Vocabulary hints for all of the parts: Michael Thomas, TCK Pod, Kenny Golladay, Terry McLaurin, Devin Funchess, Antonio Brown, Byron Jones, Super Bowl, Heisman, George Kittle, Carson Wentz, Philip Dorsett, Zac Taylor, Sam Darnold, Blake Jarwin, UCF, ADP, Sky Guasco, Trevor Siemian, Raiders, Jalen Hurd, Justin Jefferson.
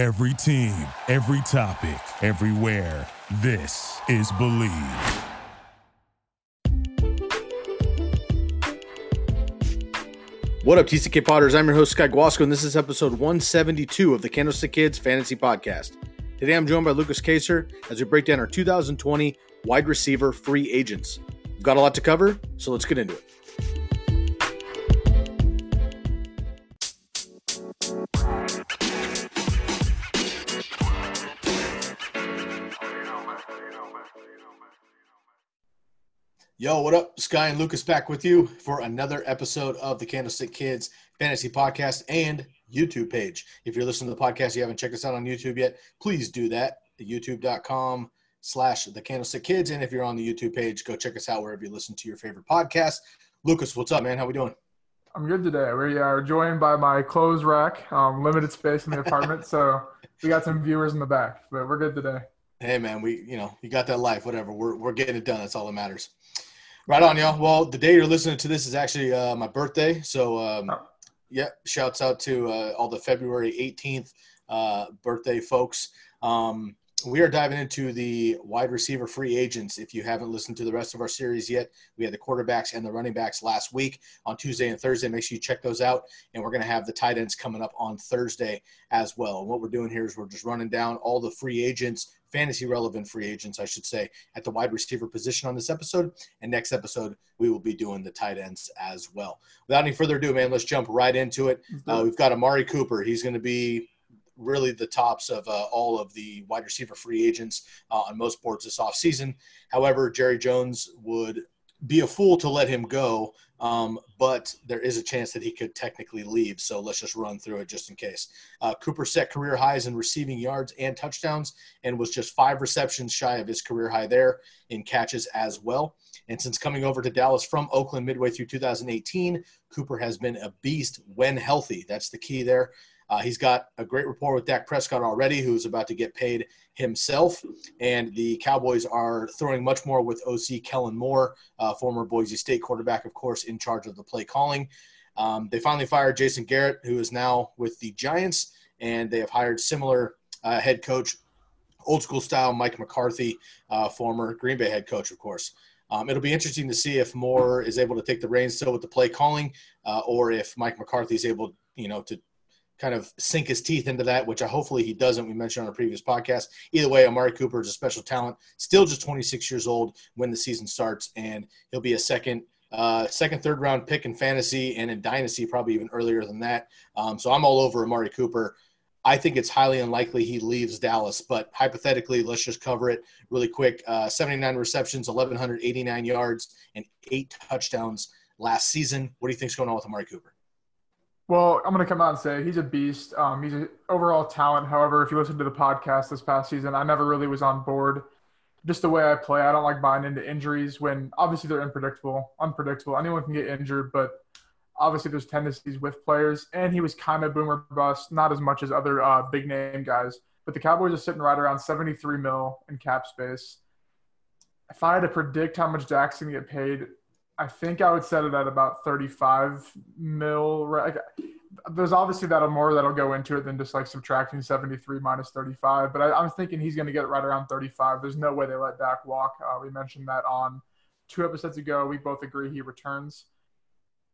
Every team, every topic, everywhere. This is Believe. What up, TCK Potters? I'm your host, Sky Guasco, and this is episode 172 of the Candlestick Kids Fantasy Podcast. Today, I'm joined by Lucas Kayser as we break down our 2020 wide receiver free agents. We've got a lot to cover, so let's get into it. Yo, what up? Sky and Lucas back with you for another episode of the Candlestick Kids Fantasy Podcast and YouTube page. If you're listening to the podcast, you haven't checked us out on YouTube yet, please do that. YouTube.com/the Candlestick Kids. And if you're on the YouTube page, go check us out wherever you listen to your favorite podcast. Lucas, what's up, man? How we doing? I'm good today. We are joined by my clothes rack, limited space in the apartment. So we got some viewers in the back, but we're good today. Hey, man, you got that life, whatever. We're getting it done. That's all that matters. Right on, y'all. Well, the day you're listening to this is actually my birthday. So, shouts out to all the February 18th birthday folks. We are diving into the wide receiver free agents. If you haven't listened to the rest of our series yet, we had the quarterbacks and the running backs last week on Tuesday and Thursday. Make sure you check those out. And we're going to have the tight ends coming up on Thursday as well. And what we're doing here is we're just running down all the free agents, fantasy relevant free agents, I should say, at the wide receiver position on this episode. And next episode, we will be doing the tight ends as well. Without any further ado, man, let's jump right into it. We've got Amari Cooper. He's going to be really the tops of all of the wide receiver free agents on most boards this offseason. However, Jerry Jones would be a fool to let him go, but there is a chance that he could technically leave. So let's just run through it just in case. Cooper set career highs in receiving yards and touchdowns and was just 5 receptions shy of his career high there in catches as well. And since coming over to Dallas from Oakland midway through 2018, Cooper has been a beast when healthy. That's the key there. He's got a great rapport with Dak Prescott already, who's about to get paid himself. And the Cowboys are throwing much more with OC Kellen Moore, former Boise State quarterback, of course, in charge of the play calling. They finally fired Jason Garrett, who is now with the Giants, and they have hired similar head coach, old school style Mike McCarthy, former Green Bay head coach, of course. It'll be interesting to see if Moore is able to take the reins still with the play calling, or if Mike McCarthy is able, to kind of sink his teeth into that, which hopefully he doesn't. We mentioned on a previous podcast. Either way, Amari Cooper is a special talent, still just 26 years old when the season starts, and he'll be a second, third-round pick in fantasy and in dynasty, probably even earlier than that. So I'm all over Amari Cooper. I think it's highly unlikely he leaves Dallas, but hypothetically, let's just cover it really quick. 79 receptions, 1,189 yards, and 8 touchdowns last season. What do you think's going on with Amari Cooper? Well, I'm going to come out and say he's a beast. He's an overall talent. However, if you listen to the podcast this past season, I never really was on board. Just the way I play, I don't like buying into injuries when obviously they're unpredictable. Anyone can get injured, but obviously there's tendencies with players. And he was kind of boom or bust, not as much as other big-name guys. But the Cowboys are sitting right around $73 million in cap space. If I had to predict how much Dak's going to get paid, I think I would set it at about $35 million. Right? There's obviously that'll go into it than just like subtracting 73 minus 35. But I'm thinking he's going to get right around 35. There's no way they let Dak walk. We mentioned that on 2 episodes ago. We both agree he returns.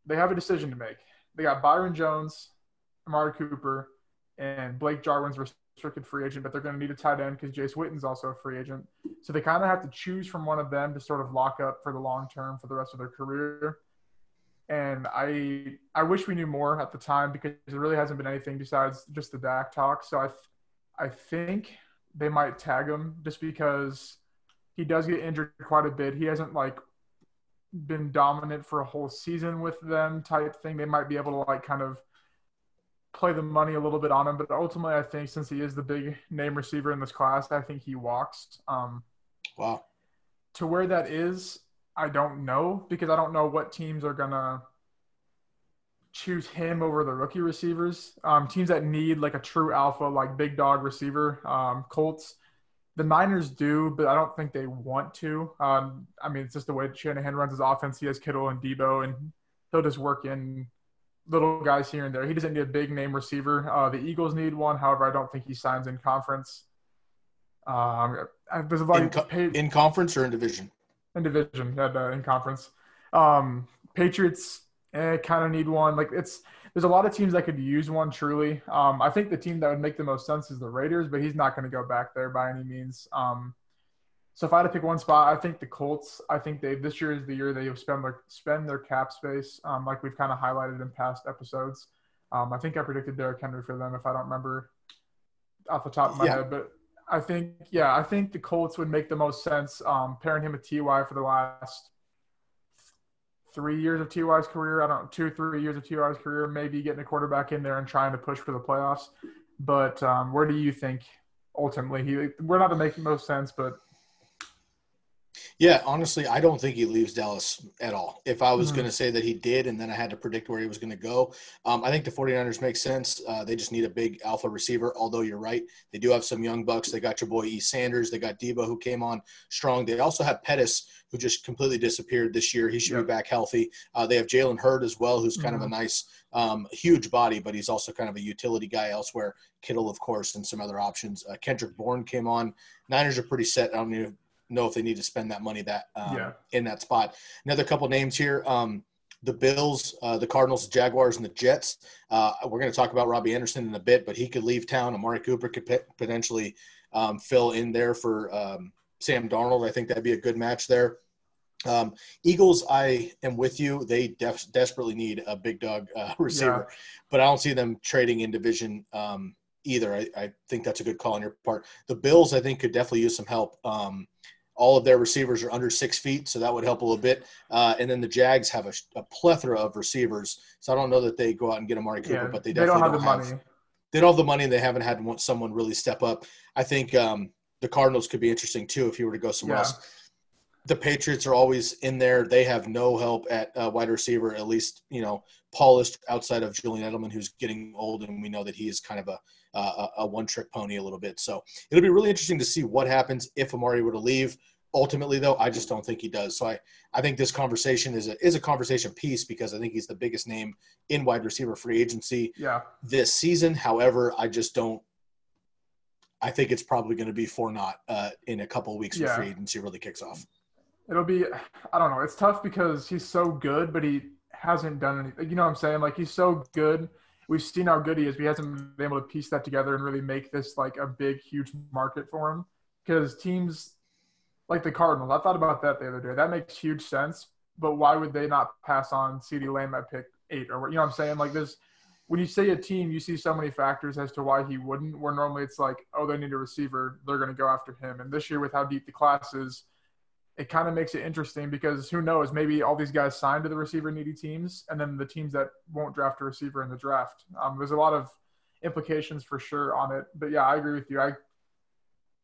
They have a decision to make. They got Byron Jones, Amari Cooper, and Blake Jarwin's restricted free agent, but they're going to need a tight end because Jace Witten's also a free agent. So they kind of have to choose from one of them to sort of lock up for the long term for the rest of their career. And I wish we knew more at the time because there really hasn't been anything besides just the Dak talk. So I think they might tag him just because he does get injured quite a bit. He hasn't been dominant for a whole season with them type thing. They might be able to kind of play the money a little bit on him, but ultimately I think since he is the big name receiver in this class, I think he walks. Wow. To where that is, I don't know, because I don't know what teams are going to choose him over the rookie receivers. Teams that need a true alpha, big dog receiver, Colts. The Niners do, but I don't think they want to. It's just the way Shanahan runs his offense. He has Kittle and Debo, and he'll just work in little guys here and there. He doesn't need a big name receiver. The Eagles need one. However, I don't think he signs in conference. There's a lot in conference or in division? In division, yeah, in conference. Patriots kind of need one. Like there's a lot of teams that could use one truly. I think the team that would make the most sense is the Raiders, but he's not going to go back there by any means. So if I had to pick one spot, I think the Colts. I think this year is the year they spend their cap space, like we've kind of highlighted in past episodes. I think I predicted Derrick Henry for them, if I don't remember off the top of my head. But I think the Colts would make the most sense. Pairing him with T.Y. for the last 3 years of T.Y.'s career, 2 or 3 years of T.Y.'s career, maybe getting a quarterback in there and trying to push for the playoffs. But where do you think ultimately we're not making most sense, but. Yeah, honestly, I don't think he leaves Dallas at all. If I was going to say that he did and then I had to predict where he was going to go, I think the 49ers make sense. They just need a big alpha receiver, although you're right. They do have some young bucks. They got your boy E. Sanders. They got Debo, who came on strong. They also have Pettis, who just completely disappeared this year. He should be back healthy. They have Jalen Hurd as well, who's kind of a nice huge body, but he's also kind of a utility guy elsewhere. Kittle, of course, and some other options. Kendrick Bourne came on. Niners are pretty set. I don't need to know if they need to spend that money in that spot. Another couple names here, the Bills, the Cardinals, the Jaguars, and the Jets. We're going to talk about Robbie Anderson in a bit, but he could leave town. Amari Cooper could potentially fill in there for Sam Darnold. I think that'd be a good match there. Eagles, I am with you. They desperately need a big dog receiver, but I don't see them trading in division either. I think that's a good call on your part. The Bills, I think, could definitely use some help. All of their receivers are under 6 feet, so that would help a little bit. And then the Jags have a plethora of receivers, so I don't know that they go out and get Amari Cooper, but they definitely don't have the money. They don't have the money, and they haven't had someone really step up. I think the Cardinals could be interesting too if you were to go somewhere else. The Patriots are always in there. They have no help at wide receiver, at least, polished outside of Julian Edelman, who's getting old, and we know that he is kind of a one-trick pony a little bit. So it'll be really interesting to see what happens if Amari were to leave. Ultimately, though, I just don't think he does. So I think this conversation is a conversation piece because I think he's the biggest name in wide receiver free agency this season. However, I think it's probably going to be for naught in a couple of weeks when free agency really kicks off. It'll be – I don't know. It's tough because he's so good, but he hasn't done anything. You know what I'm saying? Like, he's so good. We've seen how good he is, but he hasn't been able to piece that together and really make this, like, a big, huge market for him. Because teams like the Cardinals – I thought about that the other day. That makes huge sense, but why would they not pass on CeeDee Lamb at pick 8? Or, you know what I'm saying? Like, there's – when you say a team, you see so many factors as to why he wouldn't, where normally it's like, oh, they need a receiver. They're going to go after him. And this year with how deep the class is – it kind of makes it interesting because who knows, maybe all these guys signed to the receiver needy teams and then the teams that won't draft a receiver in the draft. There's a lot of implications for sure on it, but yeah, I agree with you. I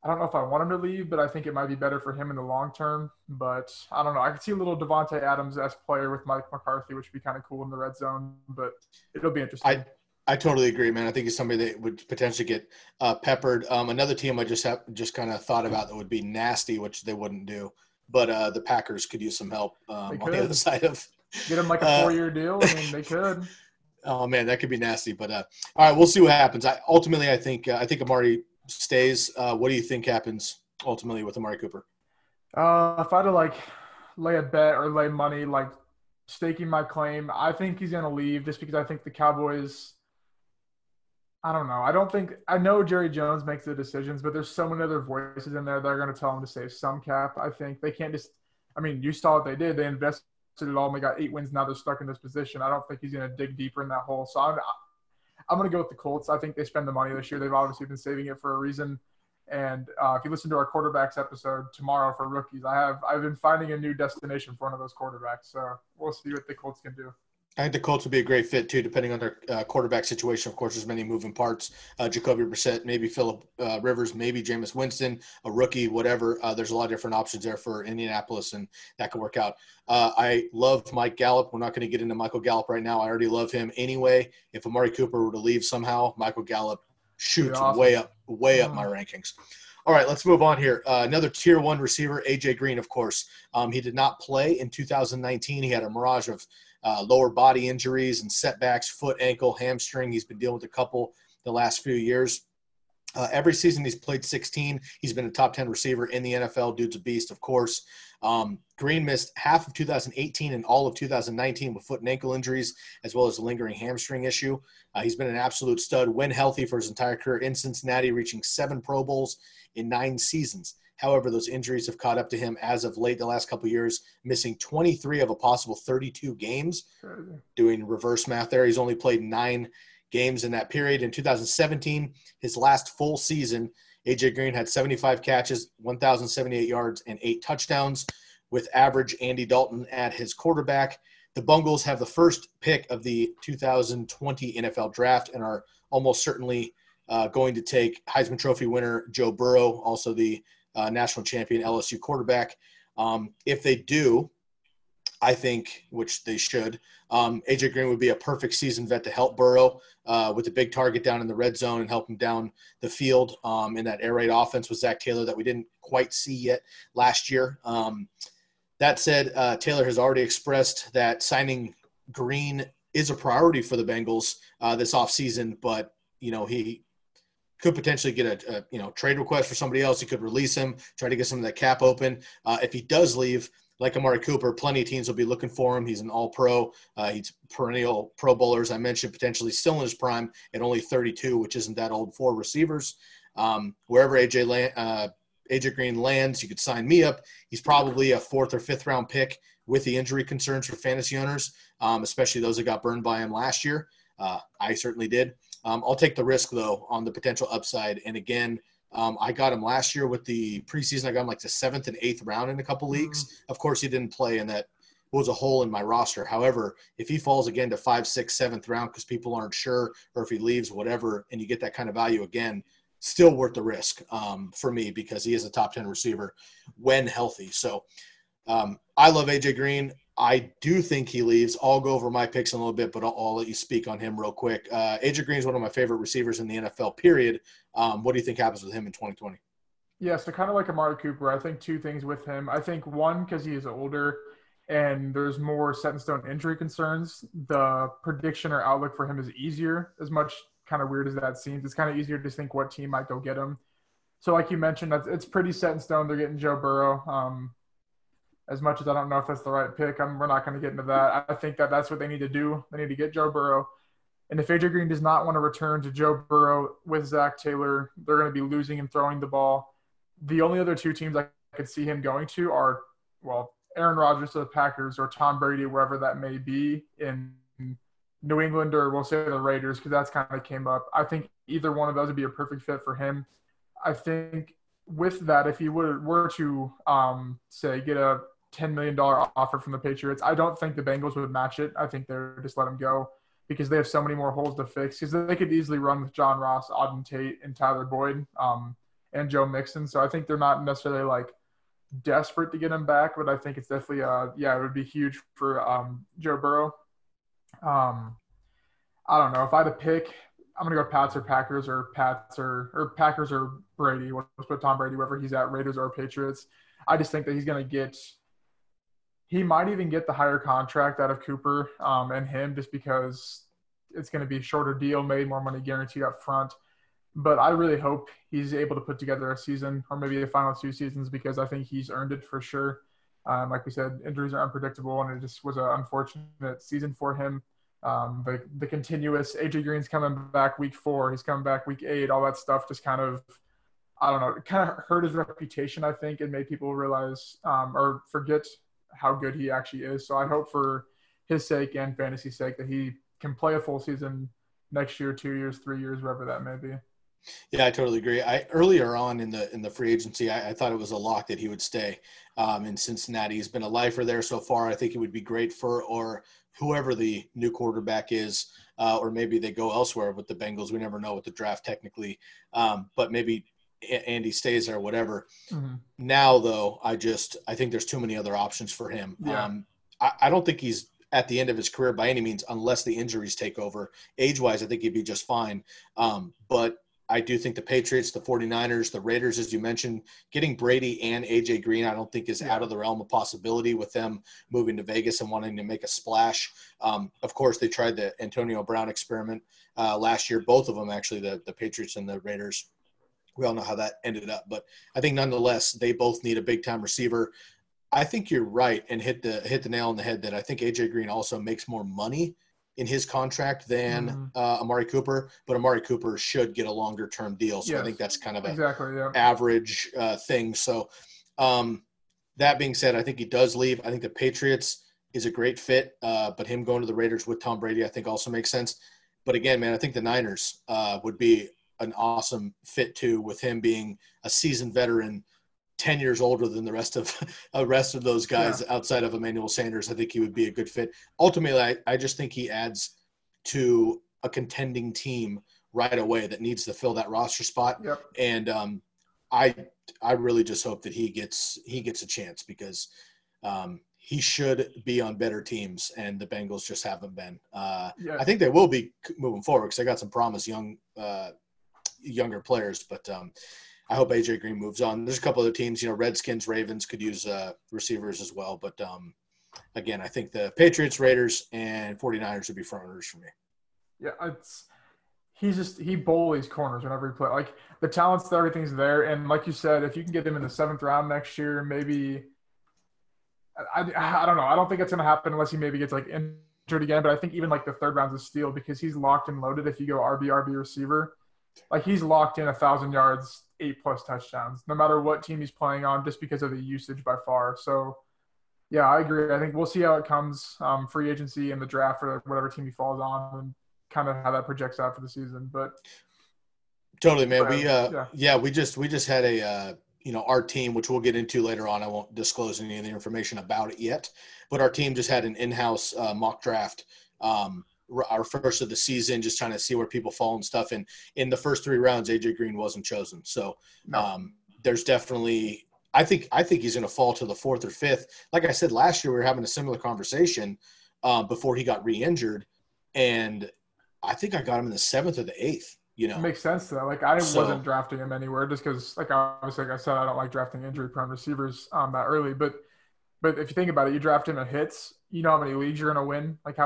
don't know if I want him to leave, but I think it might be better for him in the long term, but I don't know. I could see a little Devontae Adams-esque player with Mike McCarthy, which would be kind of cool in the red zone, but it'll be interesting. I totally agree, man. I think he's somebody that would potentially get peppered. Another team I just kind of thought about that would be nasty, which they wouldn't do. But the Packers could use some help on the other side of – get them like a four-year deal. I mean, they could. Oh, man, that could be nasty. But, all right, we'll see what happens. I think Amari stays. What do you think happens ultimately with Amari Cooper? If I had to, lay a bet or lay money, staking my claim, I think he's going to leave just because I think the Cowboys – I don't know. I know Jerry Jones makes the decisions, but there's so many other voices in there that are going to tell him to save some cap. I think they can't just – I mean, you saw what they did. They invested it all and they got 8 wins. Now they're stuck in this position. I don't think he's going to dig deeper in that hole. So I'm going to go with the Colts. I think they spend the money this year. They've obviously been saving it for a reason. And if you listen to our quarterbacks episode tomorrow for rookies, I've been finding a new destination for one of those quarterbacks. So we'll see what the Colts can do. I think the Colts would be a great fit, too, depending on their quarterback situation. Of course, there's many moving parts. Jacoby Brissett, maybe Phillip Rivers, maybe Jameis Winston, a rookie, whatever. There's a lot of different options there for Indianapolis, and that could work out. I love Mike Gallup. We're not going to get into Michael Gallup right now. I already love him anyway. If Amari Cooper were to leave somehow, Michael Gallup shoots awesome. way up my rankings. All right, let's move on here. Another tier 1 receiver, A.J. Green, of course. He did not play in 2019. He had a mirage of lower body injuries and setbacks, foot, ankle, hamstring. He's been dealing with a couple the last few years. Every season he's played 16. He's been a top 10 receiver in the NFL. Dude's a beast, of course. Green missed half of 2018 and all of 2019 with foot and ankle injuries, as well as a lingering hamstring issue. He's been an absolute stud when healthy for his entire career in Cincinnati, reaching 7 Pro Bowls in 9 seasons. However, those injuries have caught up to him as of late the last couple of years, missing 23 of a possible 32 games. Doing reverse math there, he's only played 9 games in that period. In 2017, his last full season, A.J. Green had 75 catches, 1,078 yards, and 8 touchdowns, with average Andy Dalton at his quarterback. The Bengals have the first pick of the 2020 NFL Draft and are almost certainly going to take Heisman Trophy winner Joe Burrow, also the national champion LSU quarterback. If they do, I think, which they should, A.J. Green would be a perfect seasoned vet to help Burrow with a big target down in the red zone and help him down the field in that air raid offense with Zac Taylor that we didn't quite see yet last year. That said, Taylor has already expressed that signing Green is a priority for the Bengals this offseason, but, you know, he could potentially get a trade request for somebody else. He could release him, try to get some of that cap open. If he does leave, like Amari Cooper, plenty of teams will be looking for him. He's an all-pro. He's perennial Pro Bowler, as I mentioned, potentially still in his prime at only 32, which isn't that old for receivers. Wherever AJ Green lands, you could sign me up. He's probably a 4th or 5th round pick with the injury concerns for fantasy owners, especially those that got burned by him last year. I certainly did. I'll take the risk, though, on the potential upside. And again, I got him last year with the preseason. I got him like the 7th and 8th round in a couple leagues. Of course, he didn't play, and that was a hole in my roster. However, if he falls again to 5, 6, 7th round because people aren't sure, or if he leaves, whatever, and you get that kind of value again, still worth the risk for me, because he is a top 10 receiver when healthy. So I love A.J. Green. I do think he leaves. I'll go over my picks in a little bit, but I'll let you speak on him real quick. A.J. Green is one of my favorite receivers in the NFL, period. What do you think happens with him in 2020? Yeah, so kind of like Amari Cooper, I think two things with him. I think, one, because he is older and there's more set-in-stone injury concerns, the prediction or outlook for him is easier, as much kind of weird as that seems. It's kind of easier to think what team might go get him. So like you mentioned, it's pretty set in stone. They're getting Joe Burrow. As much as I don't know if that's the right pick, we're not going to get into that. I think that's what they need to do. They need to get Joe Burrow. And if A.J. Green does not want to return to Joe Burrow with Zac Taylor, they're going to be losing him throwing the ball. The only other two teams I could see him going to are, well, Aaron Rodgers to the Packers or Tom Brady, wherever that may be, in New England, or we'll say the Raiders, because that's kind of came up. I think either one of those would be a perfect fit for him. I think with that, if he were to, say, get a $10 million offer from the Patriots, I don't think the Bengals would match it. I think they would just let him go because they have so many more holes to fix, because they could easily run with John Ross, Auden Tate, and Tyler Boyd and Joe Mixon. So I think they're not necessarily, like, desperate to get him back, but I think it's definitely it would be huge for Joe Burrow. I don't know. If I had to pick, I'm going to go Packers or Brady. We'll put Tom Brady, wherever he's at, Raiders or Patriots. I just think that he's going to get – he might even get the higher contract out of Cooper and him, just because it's going to be a shorter deal, maybe more money guaranteed up front. But I really hope he's able to put together a season, or maybe the final 2 seasons, because I think he's earned it for sure. Like we said, injuries are unpredictable, and it just was an unfortunate season for him. The continuous A.J. Green's coming back week 4, he's coming back week 8, all that stuff just kind of, I don't know, it kind of hurt his reputation, I think, and made people realize or forget how good he actually is. So I hope for his sake and fantasy's sake that he can play a full season next year, 2 years, 3 years, wherever that may be. Yeah, I totally agree. Earlier on in the free agency, I thought it was a lock that he would stay in Cincinnati. He's been a lifer there so far. I think it would be great for whoever the new quarterback is, or maybe they go elsewhere with the Bengals. We never know with the draft technically, but maybe Andy stays there, whatever. Mm-hmm. Now, though, I think there's too many other options for him. Yeah. I don't think he's at the end of his career by any means, unless the injuries take over. Age-wise, I think he'd be just fine. But I do think the Patriots, the 49ers, the Raiders, as you mentioned, getting Brady and A.J. Green, I don't think is out of the realm of possibility with them moving to Vegas and wanting to make a splash. Of course, they tried the Antonio Brown experiment last year, both of them actually, the Patriots and the Raiders. We all know how that ended up. But I think nonetheless, they both need a big-time receiver. I think you're right and hit the nail on the head that I think A.J. Green also makes more money in his contract than Amari Cooper, but Amari Cooper should get a longer-term deal. So I think that's kind of an average thing. So that being said, I think he does leave. I think the Patriots is a great fit, but him going to the Raiders with Tom Brady I think also makes sense. But again, man, I think the Niners would be an awesome fit too, with him being a seasoned veteran, 10 years older than the rest of those guys outside of Emmanuel Sanders. I think he would be a good fit. Ultimately, I just think he adds to a contending team right away that needs to fill that roster spot. Yep. And I really just hope that he gets a chance, because he should be on better teams, and the Bengals just haven't been. I think they will be moving forward, because they got some promise, younger players, but I hope A.J. Green moves on. There's a couple other teams, Redskins, Ravens could use receivers as well. But, again, I think the Patriots, Raiders, and 49ers would be front runners for me. Yeah, he bullies corners whenever he plays. Like, the talent's there, everything's there. And like you said, if you can get him in the 7th round next year, maybe – I don't know. I don't think it's going to happen unless he maybe gets, injured again. But I think even, the 3rd round's a steal, because he's locked and loaded if you go RB receiver. He's locked in 1,000 yards, 8+ touchdowns, no matter what team he's playing on, just because of the usage by far. So, yeah, I agree. I think we'll see how it comes, free agency and the draft, or whatever team he falls on, and kind of how that projects out for the season. But totally, man. We just had a our team, which we'll get into later on. I won't disclose any of the information about it yet, but our team just had an in-house mock draft. Our first of the season, just trying to see where people fall and stuff. And in the first 3 rounds, AJ Green wasn't chosen. So there's definitely, I think he's going to fall to the 4th or 5th. Like I said, last year, we were having a similar conversation before he got re-injured. And I think I got him in the 7th or the 8th, It makes sense though. Wasn't drafting him anywhere, just because like I said, I don't like drafting injury prone receivers that early, but if you think about it, you draft him at hits, how many leagues you're going to win, what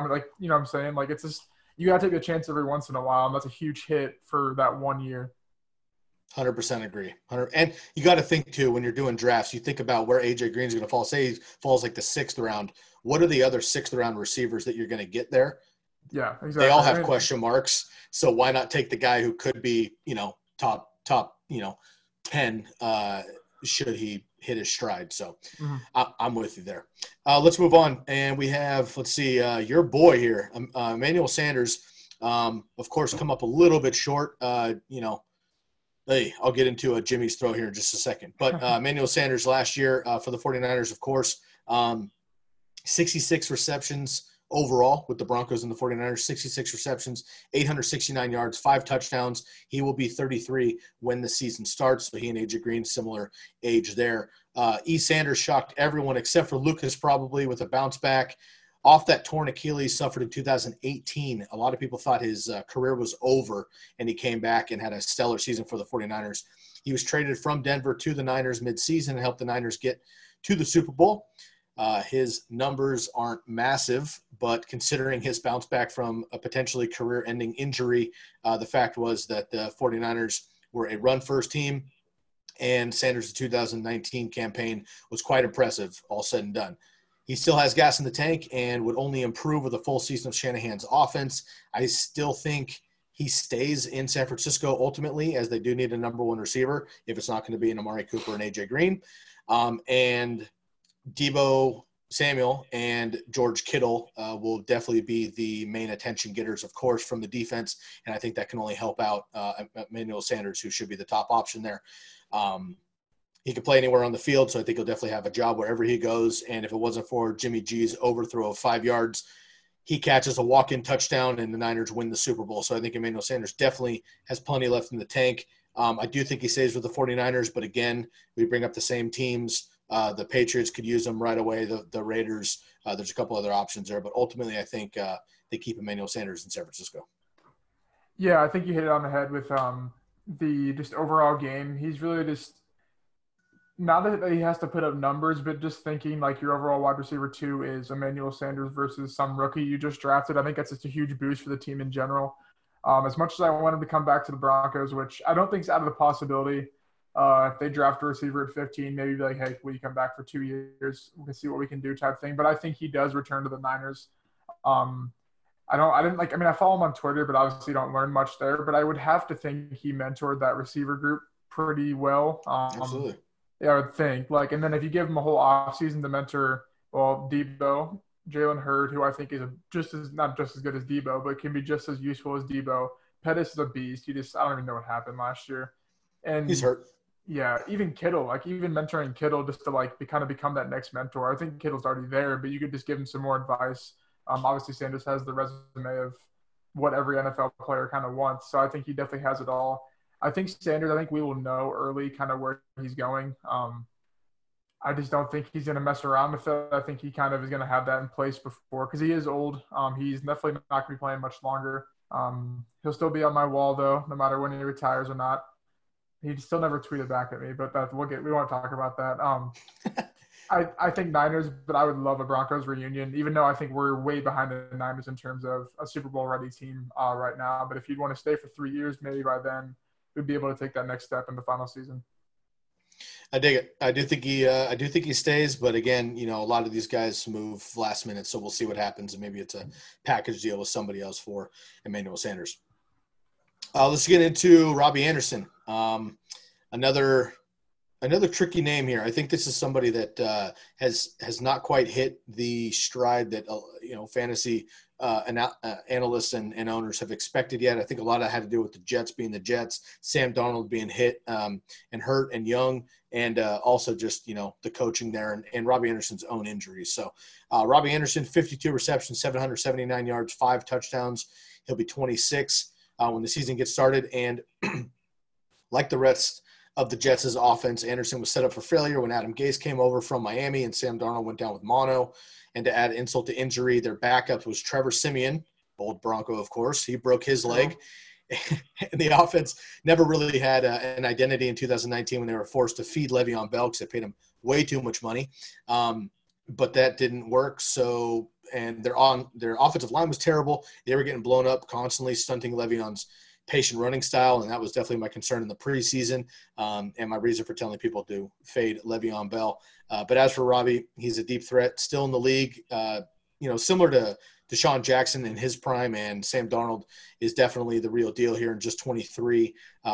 I'm saying? It's just, you got to take a chance every once in a while, and that's a huge hit for that one year. 100% agree. And you got to think too, when you're doing drafts, you think about where AJ Green's going to fall. Say he falls the 6th round. What are the other 6th round receivers that you're going to get there? Yeah, exactly. They all have question marks. So why not take the guy who could be, top 10, should he hit his stride. So I'm with you there. Let's move on. And we have, your boy here, Emmanuel Sanders, of course, come up a little bit short. I'll get into a Jimmy's throw here in just a second. But Emmanuel Sanders last year for the 49ers, of course, 66 receptions overall with the Broncos and the 49ers, 66 receptions, 869 yards, 5 touchdowns. He will be 33 when the season starts. So he and A.J. Green, similar age there. E. Sanders shocked everyone except for Lucas, probably, with a bounce back off that torn Achilles suffered in 2018. A lot of people thought his career was over, and he came back and had a stellar season for the 49ers. He was traded from Denver to the Niners midseason and helped the Niners get to the Super Bowl. His numbers aren't massive, but considering his bounce back from a potentially career-ending injury, the fact was that the 49ers were a run-first team, and Sanders' 2019 campaign was quite impressive, all said and done. He still has gas in the tank and would only improve with a full season of Shanahan's offense. I still think he stays in San Francisco ultimately, as they do need a number 1 receiver, if it's not going to be an Amari Cooper and A.J. Green. And Debo Samuel and George Kittle will definitely be the main attention getters, of course, from the defense. And I think that can only help out Emmanuel Sanders, who should be the top option there. He can play anywhere on the field, so I think he'll definitely have a job wherever he goes. And if it wasn't for Jimmy G's overthrow of 5 yards, he catches a walk-in touchdown and the Niners win the Super Bowl. So I think Emmanuel Sanders definitely has plenty left in the tank. I do think he stays with the 49ers, but again, we bring up the same teams. The Patriots could use them right away. The Raiders, there's a couple other options there. But ultimately, I think they keep Emmanuel Sanders in San Francisco. Yeah, I think you hit it on the head with the just overall game, he's really just not that he has to put up numbers, but just thinking like your overall wide receiver two is Emmanuel Sanders versus some rookie you just drafted. I think that's just a huge boost for the team in general. As much as I want him to come back to the Broncos, which I don't think is out of the possibility. If they draft a receiver at 15, maybe be like, hey, will you come back for 2 years? We can see what we can do type thing. But I think he does return to the Niners. I follow him on Twitter, but obviously don't learn much there. But I would have to think he mentored that receiver group pretty well. Absolutely. Yeah, I would think. And then if you give him a whole offseason to mentor, Debo, Jalen Hurd, who I think is not just as good as Debo, but can be just as useful as Debo. Pettis is a beast. I don't even know what happened last year. And he's hurt. Yeah, even Kittle, even mentoring Kittle just to become that next mentor. I think Kittle's already there, but you could just give him some more advice. Obviously, Sanders has the resume of what every NFL player kind of wants, so I think he definitely has it all. I think we will know early kind of where he's going. I just don't think he's going to mess around with it. I think he kind of is going to have that in place before because he is old. He's definitely not going to be playing much longer. He'll still be on my wall, though, no matter when he retires or not. He still never tweeted back at me, but we won't talk about that. I think Niners, but I would love a Broncos reunion, even though I think we're way behind the Niners in terms of a Super Bowl-ready team right now. But if you'd want to stay for 3 years, maybe by then we'd be able to take that next step in the final season. I dig it. I do think he stays, but again, a lot of these guys move last minute, so we'll see what happens, and maybe it's a package deal with somebody else for Emmanuel Sanders. Let's get into Robbie Anderson. Another tricky name here. I think this is somebody that has not quite hit the stride that fantasy analysts and owners have expected yet. I think a lot of it had to do with the Jets being the Jets, Sam Darnold being hit and hurt and young, and also just the coaching there and Robbie Anderson's own injuries. So Robbie Anderson, 52 receptions, 779 yards, 5 touchdowns. He'll be 26 when the season gets started, and like the rest of the Jets' offense, Anderson was set up for failure when Adam Gase came over from Miami and Sam Darnold went down with mono. And to add insult to injury, their backup was Trevor Siemian, old Bronco, of course. He broke his leg. And the offense never really had an identity in 2019 when they were forced to feed Le'Veon Bell because they paid him way too much money. But that didn't work. So, and their offensive line was terrible. They were getting blown up constantly, stunting Le'Veon's patient running style, and that was definitely my concern in the preseason and my reason for telling people to fade Le'Veon Bell. But as for Robbie, he's a deep threat, still in the league, similar to Deshaun Jackson in his prime, and Sam Darnold is definitely the real deal here in just 23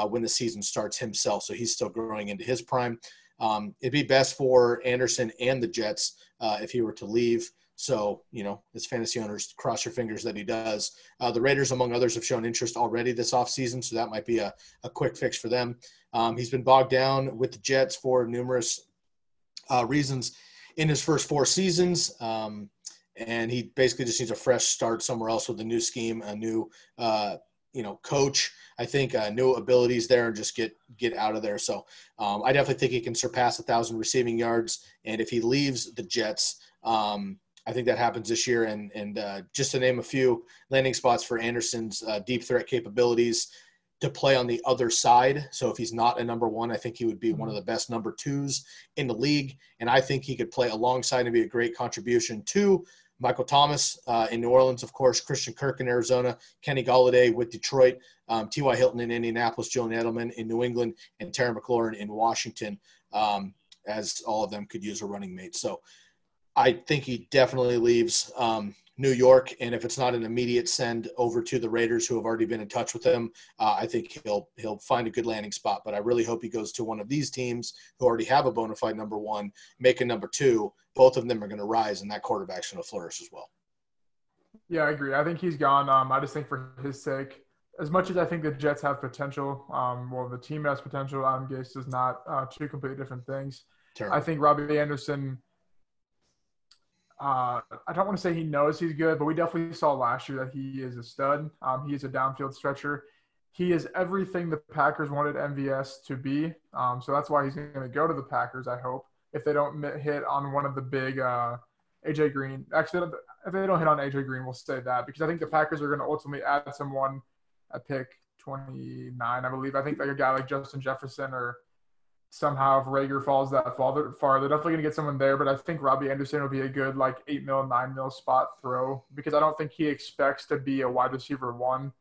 when the season starts himself, so he's still growing into his prime. It'd be best for Anderson and the Jets if he were to leave. So, as fantasy owners, cross your fingers that he does. The Raiders, among others, have shown interest already this offseason, so that might be a quick fix for them. He's been bogged down with the Jets for numerous reasons in his first 4 seasons, and he basically just needs a fresh start somewhere else with a new scheme, a new coach, I think, new abilities there, and just get out of there. So I definitely think he can surpass 1,000 receiving yards, and if he leaves the Jets, I think that happens this year, and just to name a few landing spots for Anderson's deep threat capabilities to play on the other side. So if he's not a number one, I think he would be one of the best number twos in the league, and I think he could play alongside and be a great contribution to Michael Thomas in New Orleans, of course, Christian Kirk in Arizona, Kenny Golladay with Detroit, T.Y. Hilton in Indianapolis, Julian Edelman in New England, and Terry McLaurin in Washington, as all of them could use a running mate. So I think he definitely leaves New York, and if it's not an immediate send over to the Raiders, who have already been in touch with him, I think he'll find a good landing spot. But I really hope he goes to one of these teams who already have a bona fide number one, make a number two. Both of them are going to rise, and that quarterback's going to flourish as well. Yeah, I agree. I think he's gone. I just think for his sake, as much as I think the Jets have potential, the team has potential. Adam Gase does not. Two completely different things. Terrible. I think Robbie Anderson – I don't want to say he knows he's good, but we definitely saw last year that he is a stud. He is a downfield stretcher. He is everything the Packers wanted MVS to be. So that's why he's going to go to the Packers, I hope, if they don't hit on one of the big A.J. Green. Actually, if they don't hit on A.J. Green, we'll say that, because I think the Packers are going to ultimately add someone at pick 29, I believe. I think like a guy like Justin Jefferson or somehow if Rager falls that far, they're definitely going to get someone there. But I think Robbie Anderson will be a good like 8 mil, 9 mil spot throw because I don't think he expects to be a wide receiver one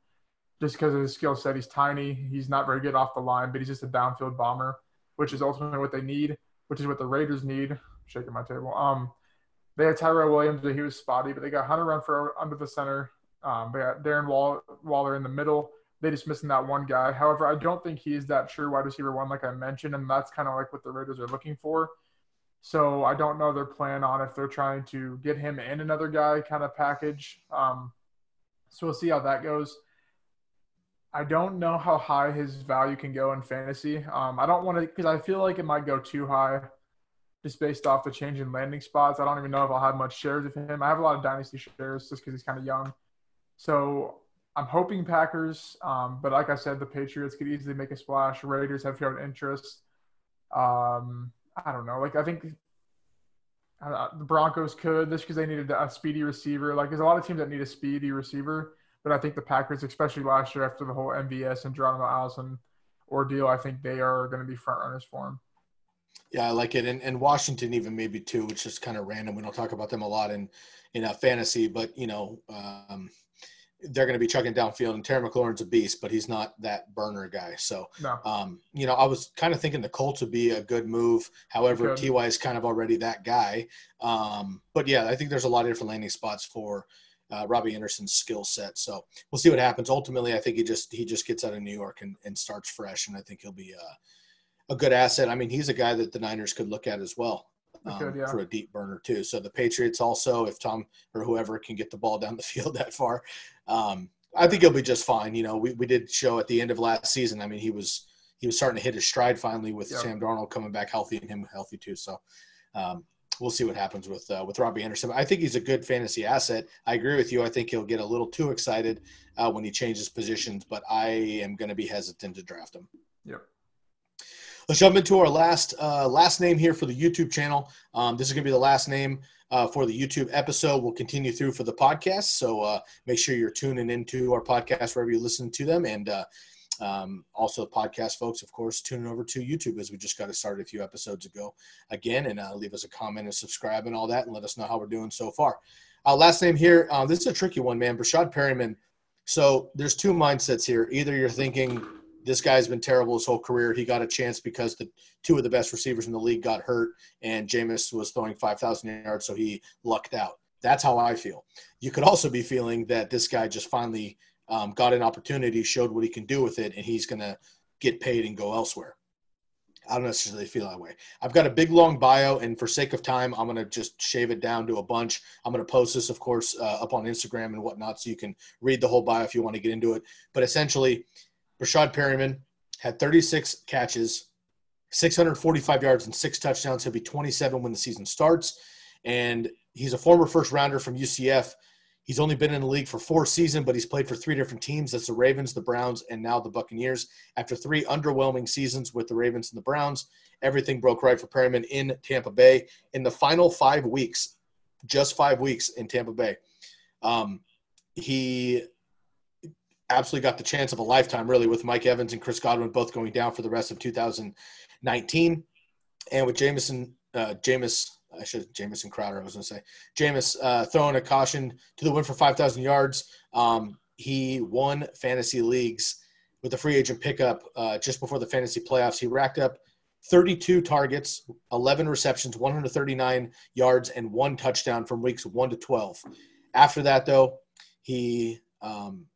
just because of his skill set. He's tiny. He's not very good off the line, but he's just a downfield bomber, which is ultimately what they need, which is what the Raiders need. I'm shaking my table. They had Tyrell Williams, but he was spotty, but they got Hunter Renfrow under the center. They got Darren Waller in the middle. They just missing that one guy. However, I don't think he's that true wide receiver one, like I mentioned, and that's kind of like what the Raiders are looking for. So I don't know their plan on if they're trying to get him and another guy kind of package. So we'll see how that goes. I don't know how high his value can go in fantasy. I don't want to – because I feel like it might go too high just based off the change in landing spots. I don't even know if I'll have much shares of him. I have a lot of dynasty shares just because he's kind of young. So – I'm hoping Packers, but like I said, the Patriots could easily make a splash. Raiders have shown interest. I don't know. Like, I think the Broncos could, just because they needed a speedy receiver. Like, there's a lot of teams that need a speedy receiver, but I think the Packers, especially last year after the whole MVS and Geronimo Allison ordeal, I think they are going to be front runners for him. Yeah, I like it. And Washington even maybe too, which is kind of random. We don't talk about them a lot in fantasy, but, you know, they're going to be chucking downfield, and Terry McLaurin's a beast, but he's not that burner guy. So, no. You know, I was kind of thinking the Colts would be a good move. However, T.Y. is kind of already that guy. But, yeah, I think there's a lot of different landing spots for Robbie Anderson's skill set. So we'll see what happens. Ultimately, I think he just gets out of New York and starts fresh, and I think he'll be a good asset. I mean, he's a guy that the Niners could look at as well. For a deep burner too. So the Patriots also, if Tom or whoever can get the ball down the field that far, I think he'll be just fine. You know, we did show at the end of last season. I mean, he was starting to hit his stride finally with Sam Darnold coming back healthy and him healthy too. So we'll see what happens with Robbie Anderson. I think he's a good fantasy asset. I agree with you. I think he'll get a little too excited when he changes positions, but I am going to be hesitant to draft him. Yep. Let's jump into our last name here for the YouTube channel. This is going to be the last name for the YouTube episode. We'll continue through for the podcast. So make sure you're tuning into our podcast wherever you listen to them. And also podcast folks, of course, tuning over to YouTube as we just got it started a few episodes ago again. And leave us a comment and subscribe and all that and let us know how we're doing so far. Last name here. This is a tricky one, man. Breshad Perriman. So there's two mindsets here. Either you're thinking – this guy's been terrible his whole career. He got a chance because the two of the best receivers in the league got hurt, and Jameis was throwing 5,000 yards, so he lucked out. That's how I feel. You could also be feeling that this guy just finally got an opportunity, showed what he can do with it, and he's going to get paid and go elsewhere. I don't necessarily feel that way. I've got a big, long bio, and for sake of time, I'm going to just shave it down to a bunch. I'm going to post this, of course, up on Instagram and whatnot, so you can read the whole bio if you want to get into it. But essentially – Breshad Perriman had 36 catches, 645 yards, and 6 touchdowns. He'll be 27 when the season starts. And he's a former first-rounder from UCF. He's only been in the league for 4 seasons, but he's played for 3 different teams. That's the Ravens, the Browns, and now the Buccaneers. After 3 underwhelming seasons with the Ravens and the Browns, everything broke right for Perriman in Tampa Bay. In the final 5 weeks, just 5 weeks in Tampa Bay, he – absolutely got the chance of a lifetime, really, with Mike Evans and Chris Godwin both going down for the rest of 2019. And with Jameis throwing a caution to the wind for 5,000 yards. He won fantasy leagues with a free agent pickup just before the fantasy playoffs. He racked up 32 targets, 11 receptions, 139 yards, and 1 touchdown from weeks 1 to 12. After that, though, he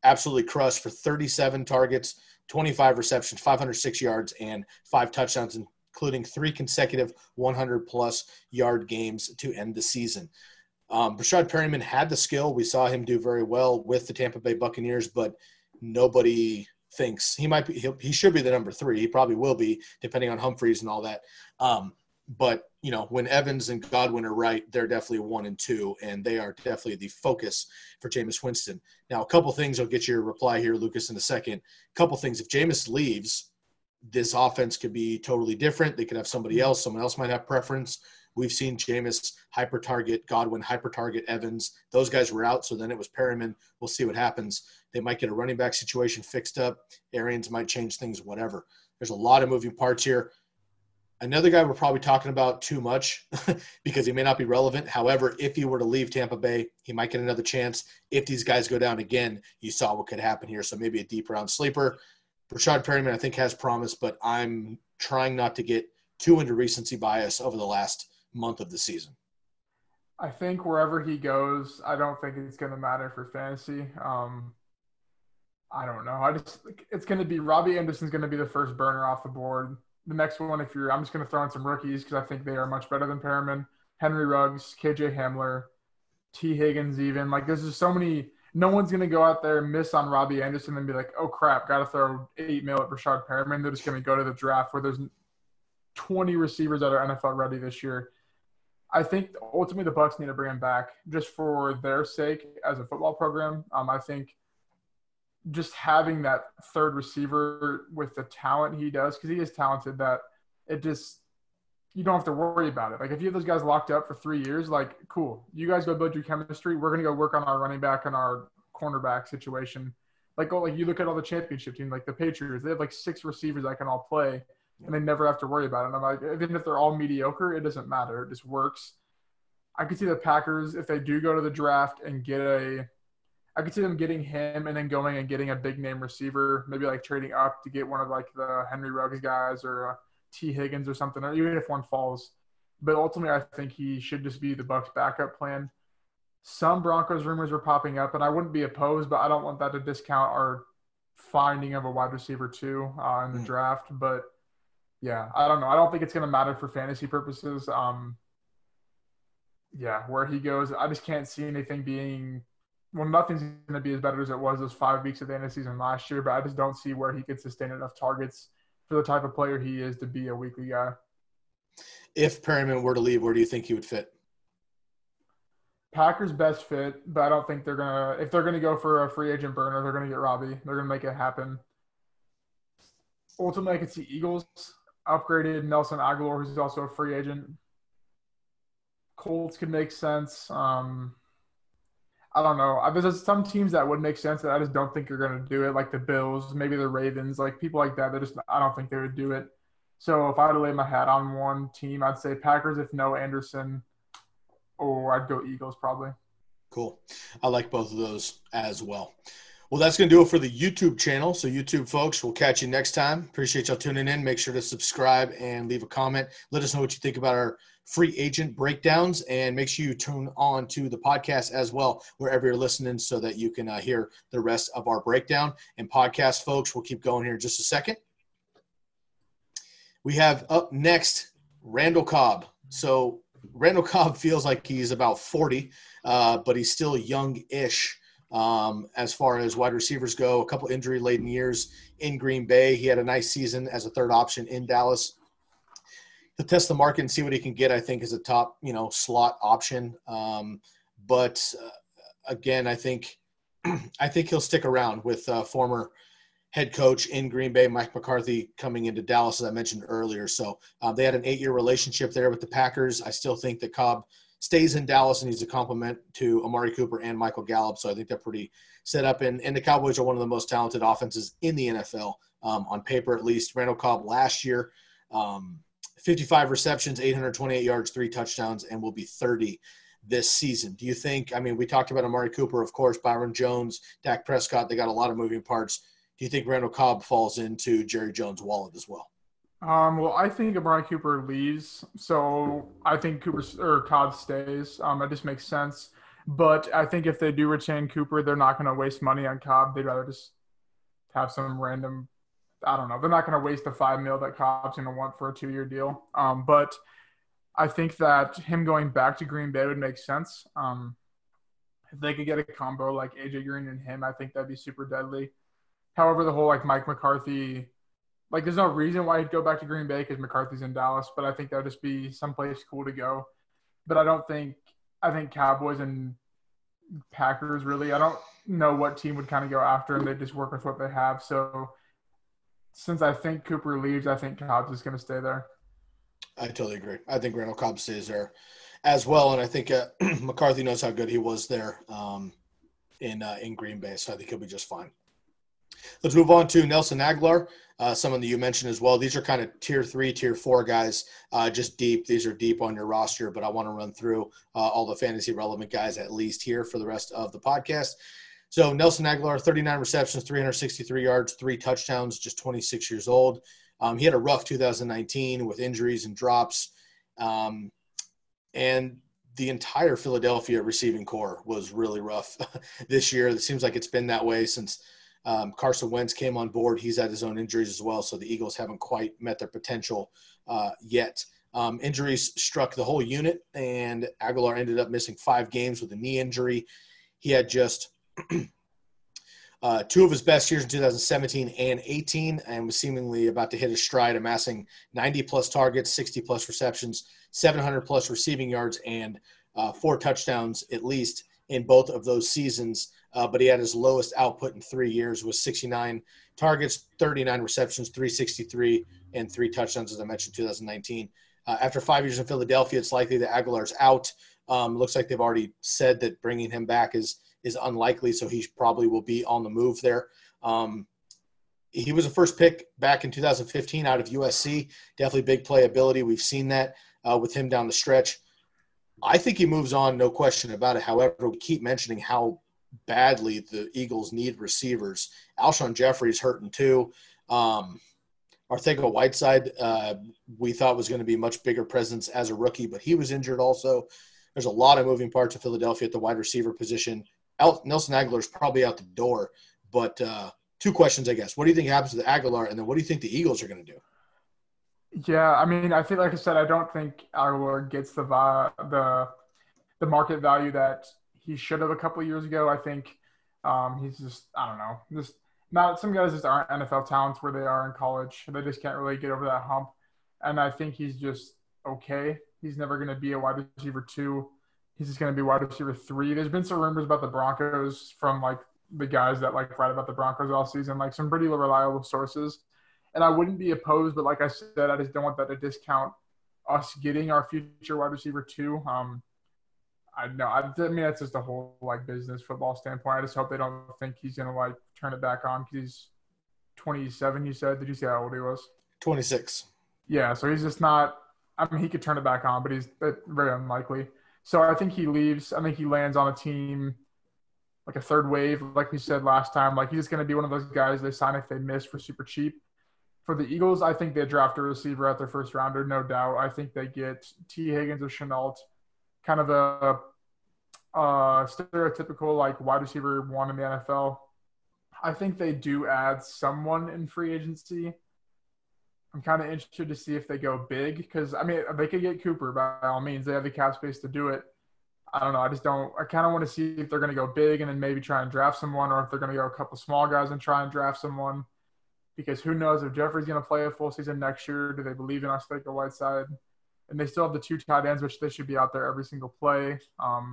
absolutely crushed for 37 targets, 25 receptions, 506 yards, and 5 touchdowns, including 3 consecutive 100-plus yard games to end the season. Breshad Perriman had the skill. We saw him do very well with the Tampa Bay Buccaneers, but nobody thinks he might be. He should be the number 3. He probably will be, depending on Humphreys and all that. But, you know, when Evans and Godwin are right, they're definitely 1 and 2, and they are definitely the focus for Jameis Winston. Now, a couple things. I'll get your reply here, Lucas, in a second. A couple things. If Jameis leaves, this offense could be totally different. They could have somebody else. Someone else might have preference. We've seen Jameis hyper-target, Godwin hyper-target, Evans. Those guys were out, so then it was Perriman. We'll see what happens. They might get a running back situation fixed up. Arians might change things, whatever. There's a lot of moving parts here. Another guy we're probably talking about too much because he may not be relevant. However, if he were to leave Tampa Bay, he might get another chance. If these guys go down again, you saw what could happen here. So maybe a deep round sleeper. Breshad Perriman, I think, has promise, but I'm trying not to get too into recency bias over the last month of the season. I think wherever he goes, I don't think it's going to matter for fantasy. I don't know. It's going to be Robbie Anderson's going to be the first burner off the board. The next one, I'm just going to throw in some rookies because I think they are much better than Perriman. Henry Ruggs, KJ Hamler, T. Higgins even. Like, there's just so many. No one's going to go out there and miss on Robbie Anderson and be like, oh, crap, got to throw $8 million at Breshad Perriman. They're just going to go to the draft where there's 20 receivers that are NFL ready this year. I think ultimately the Bucs need to bring him back just for their sake as a football program. I think just having that third receiver with the talent he does, because he is talented, that it just – you don't have to worry about it. Like, if you have those guys locked up for 3 years, like, cool. You guys go build your chemistry. We're going to go work on our running back and our cornerback situation. Like you look at all the championship teams, like the Patriots. They have, like, 6 receivers that can all play, and they never have to worry about it. And I'm like, even if they're all mediocre, it doesn't matter. It just works. I could see the Packers, if they do go to the draft and get a – I could see them getting him and then going and getting a big-name receiver, maybe like trading up to get one of like the Henry Ruggs guys or T. Higgins or something, or even if one falls. But ultimately, I think he should just be the Bucs' backup plan. Some Broncos rumors were popping up, and I wouldn't be opposed, but I don't want that to discount our finding of a wide receiver too in the draft. But, yeah, I don't know. I don't think it's going to matter for fantasy purposes. Yeah, where he goes, I just can't see anything being – well, nothing's going to be as better as it was those 5 weeks at the end of the season last year, but I just don't see where he could sustain enough targets for the type of player he is to be a weekly guy. If Perriman were to leave, where do you think he would fit? Packers best fit, but I don't think they're going to – if they're going to go for a free agent burner, they're going to get Robbie. They're going to make it happen. Ultimately, I could see Eagles upgraded. Nelson Aguilar, who's also a free agent. Colts could make sense. I don't know. There's some teams that would make sense that I just don't think you're going to do it, like the Bills, maybe the Ravens, like people like that. I don't think they would do it. So if I had to lay my hat on one team, I'd say Packers, if no Anderson, or I'd go Eagles probably. Cool. I like both of those as well. Well, that's going to do it for the YouTube channel. So YouTube folks, we'll catch you next time. Appreciate y'all tuning in. Make sure to subscribe and leave a comment. Let us know what you think about our free agent breakdowns, and make sure you tune on to the podcast as well, wherever you're listening, so that you can hear the rest of our breakdown. And podcast folks, we'll keep going here in just a second. We have up next, Randall Cobb. So Randall Cobb feels like he's about 40, but he's still young-ish. As far as wide receivers go, a couple injury-laden years in Green Bay. He had a nice season as a third option in Dallas. To test the market and see what he can get, I think, is a top, slot option. Again, I think he'll stick around with former head coach in Green Bay, Mike McCarthy, coming into Dallas, as I mentioned earlier. So they had an 8-year relationship there with the Packers. I still think that Cobb stays in Dallas, and he's a compliment to Amari Cooper and Michael Gallup. So I think they're pretty set up. And the Cowboys are one of the most talented offenses in the NFL, on paper at least. Randall Cobb last year, 55 receptions, 828 yards, 3 touchdowns, and will be 30 this season. Do you think – I mean, we talked about Amari Cooper, of course, Byron Jones, Dak Prescott. They got a lot of moving parts. Do you think Randall Cobb falls into Jerry Jones' wallet as well? Well, I think Amari Cooper leaves, so I think Cobb stays. It just makes sense. But I think if they do retain Cooper, they're not going to waste money on Cobb. They'd rather just have some random – I don't know. They're not going to waste the $5 million that Cobb's going to want for a 2-year deal. But I think that him going back to Green Bay would make sense. If they could get a combo like A.J. Green and him, I think that'd be super deadly. However, the whole like Mike McCarthy – like, there's no reason why he'd go back to Green Bay because McCarthy's in Dallas, but I think that would just be someplace cool to go. But I think Cowboys and Packers really, I don't know what team would kind of go after, and they just work with what they have. So since I think Cooper leaves, I think Cobb's is going to stay there. I totally agree. I think Randall Cobb stays there as well, and I think McCarthy knows how good he was there in Green Bay, so I think he'll be just fine. Let's move on to Nelson Aguilar, someone that you mentioned as well. These are kind of tier 3, tier 4 guys, just deep. These are deep on your roster, but I want to run through all the fantasy relevant guys at least here for the rest of the podcast. So Nelson Aguilar, 39 receptions, 363 yards, 3 touchdowns, just 26 years old. He had a rough 2019 with injuries and drops, and the entire Philadelphia receiving corps was really rough this year. It seems like it's been that way since Carson Wentz came on board. He's had his own injuries as well, so the Eagles haven't quite met their potential yet. Injuries struck the whole unit, and Aguilar ended up missing 5 games with a knee injury. He had just two of his best years in 2017 and 18, and was seemingly about to hit his stride, amassing 90-plus targets, 60-plus receptions, 700-plus receiving yards, and 4 touchdowns at least in both of those seasons. But he had his lowest output in 3 years with 69 targets, 39 receptions, 363, and 3 touchdowns, as I mentioned, 2019. After 5 years in Philadelphia, it's likely that Aguilar's out. Looks like they've already said that bringing him back is unlikely, so he probably will be on the move there. He was a first pick back in 2015 out of USC. Definitely big playability. We've seen that with him down the stretch. I think he moves on, no question about it. However, we keep mentioning how badly the Eagles need receivers. Alshon Jeffrey's hurting too. Arcega Whiteside we thought was going to be a much bigger presence as a rookie, but he was injured also. There's a lot of moving parts in Philadelphia at the wide receiver position. Nelson Aguilar's probably out the door, but two questions, I guess. What do you think happens with Aguilar, and then what do you think the Eagles are going to do? Yeah, I mean, I think, like I said, I don't think Aguilar gets the market value that he should have a couple of years ago. I think he's just, I don't know, just not, some guys just aren't NFL talents where they are in college. They just can't really get over that hump. And I think he's just okay. He's never going to be a wide receiver 2. He's just going to be wide receiver 3. There's been some rumors about the Broncos from like the guys that like write about the Broncos all season, like some pretty reliable sources. And I wouldn't be opposed, but like I said, I just don't want that to discount us getting our future wide receiver 2. I know. I mean, that's just a whole like business football standpoint. I just hope they don't think he's going to like turn it back on because he's 27, you said. Did you see how old he was? 26. Yeah. So he's just not, I mean, he could turn it back on, but he's very unlikely. So I think he leaves. I think he lands on a team like a third wave, like we said last time. Like he's just going to be one of those guys they sign if they miss for super cheap. For the Eagles, I think they draft a receiver at their first rounder, no doubt. I think they get T. Higgins or Shenault, kind of a stereotypical like wide receiver 1 in the NFL. I think they do add someone in free agency. I'm kind of interested to see if they go big because, I mean, they could get Cooper by all means. They have the cap space to do it. I don't know. I kind of want to see if they're going to go big and then maybe try and draft someone, or if they're going to go a couple small guys and try and draft someone, because who knows if Jeffrey's going to play a full season next year. Do they believe in us like a Whiteside? And they still have the 2 tight ends, which they should be out there every single play. I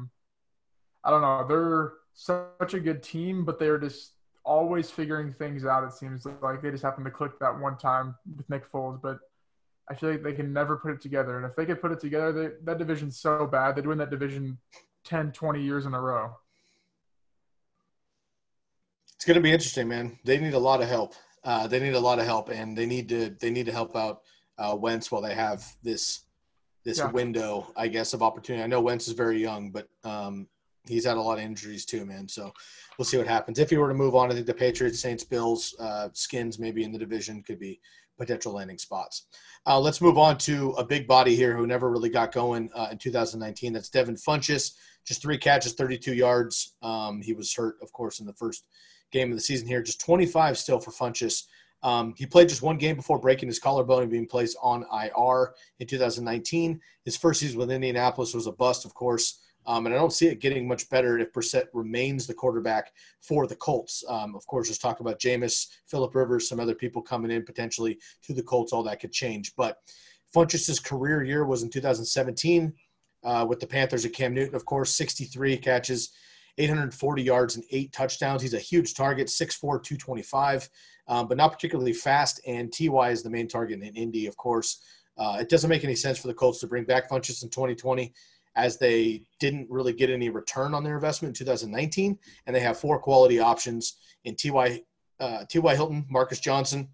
don't know. They're such a good team, but they're just always figuring things out, it seems like. They just happened to click that one time with Nick Foles, but I feel like they can never put it together. And if they could put it together, that division's so bad. They'd win that division 10, 20 years in a row. It's going to be interesting, man. They need a lot of help. And they need to help out Wentz while they have this window, I guess, of opportunity. I know Wentz is very young, but he's had a lot of injuries too, man. So we'll see what happens. If he were to move on, I think the Patriots, Saints, Bills, Skins maybe in the division could be potential landing spots. Let's move on to a big body here who never really got going in 2019. That's Devin Funchess. Just 3 catches, 32 yards. He was hurt, of course, in the first game of the season here. Just 25 still for Funchess. He played just 1 game before breaking his collarbone and being placed on IR in 2019. His first season with Indianapolis was a bust, of course, and I don't see it getting much better if Brissett remains the quarterback for the Colts. Of course, just talking about Jameis, Phillip Rivers, some other people coming in potentially to the Colts, all that could change. But Funchess's career year was in 2017 with the Panthers at Cam Newton, of course, 63 catches, 840 yards, and 8 touchdowns. He's a huge target, 6'4", 225, but not particularly fast, and T.Y. is the main target in Indy, of course. It doesn't make any sense for the Colts to bring back Funchess in 2020, as they didn't really get any return on their investment in 2019, and they have four quality options in T.Y. Hilton, Marcus Johnson,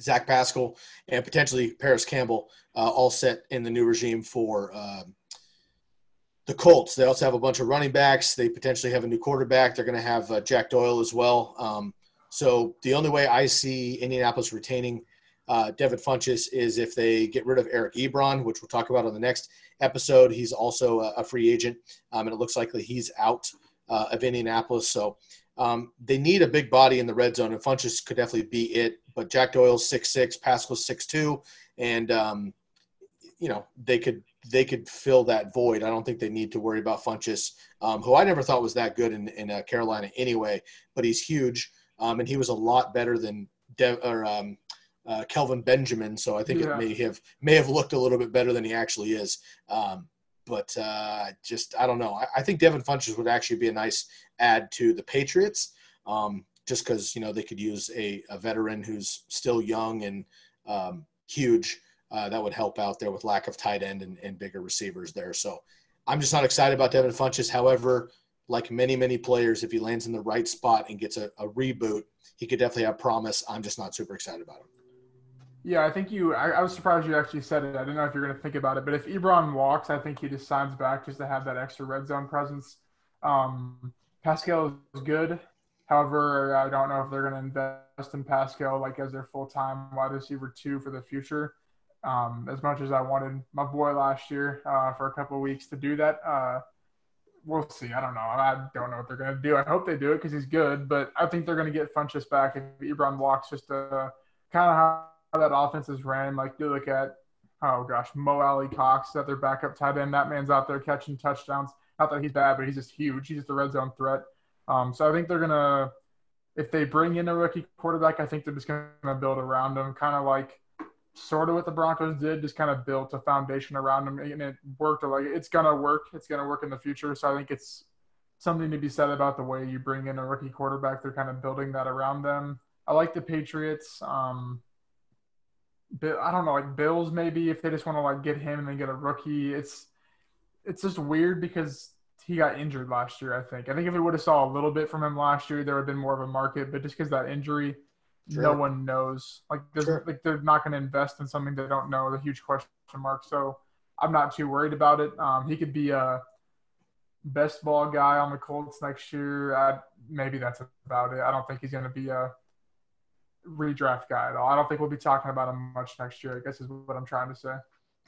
Zach Pascal, and potentially Paris Campbell, all set in the new regime for the Colts. They also have a bunch of running backs. They potentially have a new quarterback. They're going to have Jack Doyle as well. So the only way I see Indianapolis retaining Devin Funchess is if they get rid of Eric Ebron, which we'll talk about on the next episode. He's also a free agent, and it looks likely he's out of Indianapolis. So they need a big body in the red zone, and Funchess could definitely be it. But Jack Doyle's 6'6", Pascal's 6'2", and they could fill that void. I don't think they need to worry about Funchess, who I never thought was that good in Carolina anyway, but he's huge, and he was a lot better than Kelvin Benjamin, so I think it may have looked a little bit better than he actually is. I don't know. I think Devin Funchess would actually be a nice add to the Patriots, just because, they could use a veteran who's still young and huge. That would help out there with lack of tight end and bigger receivers there. So I'm just not excited about Devin Funchess. However, like many players, if he lands in the right spot and gets a reboot, he could definitely have promise. I'm just not super excited about him. Yeah, I think I was surprised you actually said it. I didn't know if you were going to think about it, but if Ebron walks, I think he just signs back just to have that extra red zone presence. Pascal is good. However, I don't know if they're going to invest in Pascal as their full-time wide receiver two for the future. As much as I wanted my boy last year for a couple of weeks to do that, we'll see. I don't know. I don't know what they're going to do. I hope they do it because he's good, but I think they're going to get Funchess back if Ebron walks, just to kind of how that offense is ran. You look at, Mo Alley Cox, that their backup tight end. That man's out there catching touchdowns. Not that he's bad, but he's just huge. He's just a red zone threat. So I think they're going to – if they bring in a rookie quarterback, I think they're just going to build around him, kind of sort of what the Broncos did, just kind of built a foundation around him, and it worked. It's going to work. It's going to work in the future. So I think it's something to be said about the way you bring in a rookie quarterback. They're kind of building that around them. I like the Patriots. I don't know, Bills maybe, if they just want to get him and then get a rookie. It's just weird because he got injured last year, I think. I think if we would have saw a little bit from him last year, there would have been more of a market. But just because that injury, no one knows. They're not going to invest in something they don't know. The huge question mark. So I'm not too worried about it. He could be a best ball guy on the Colts next year. Maybe that's about it. I don't think he's going to be a redraft guy at all. I don't think we'll be talking about him much next year, I guess is what I'm trying to say.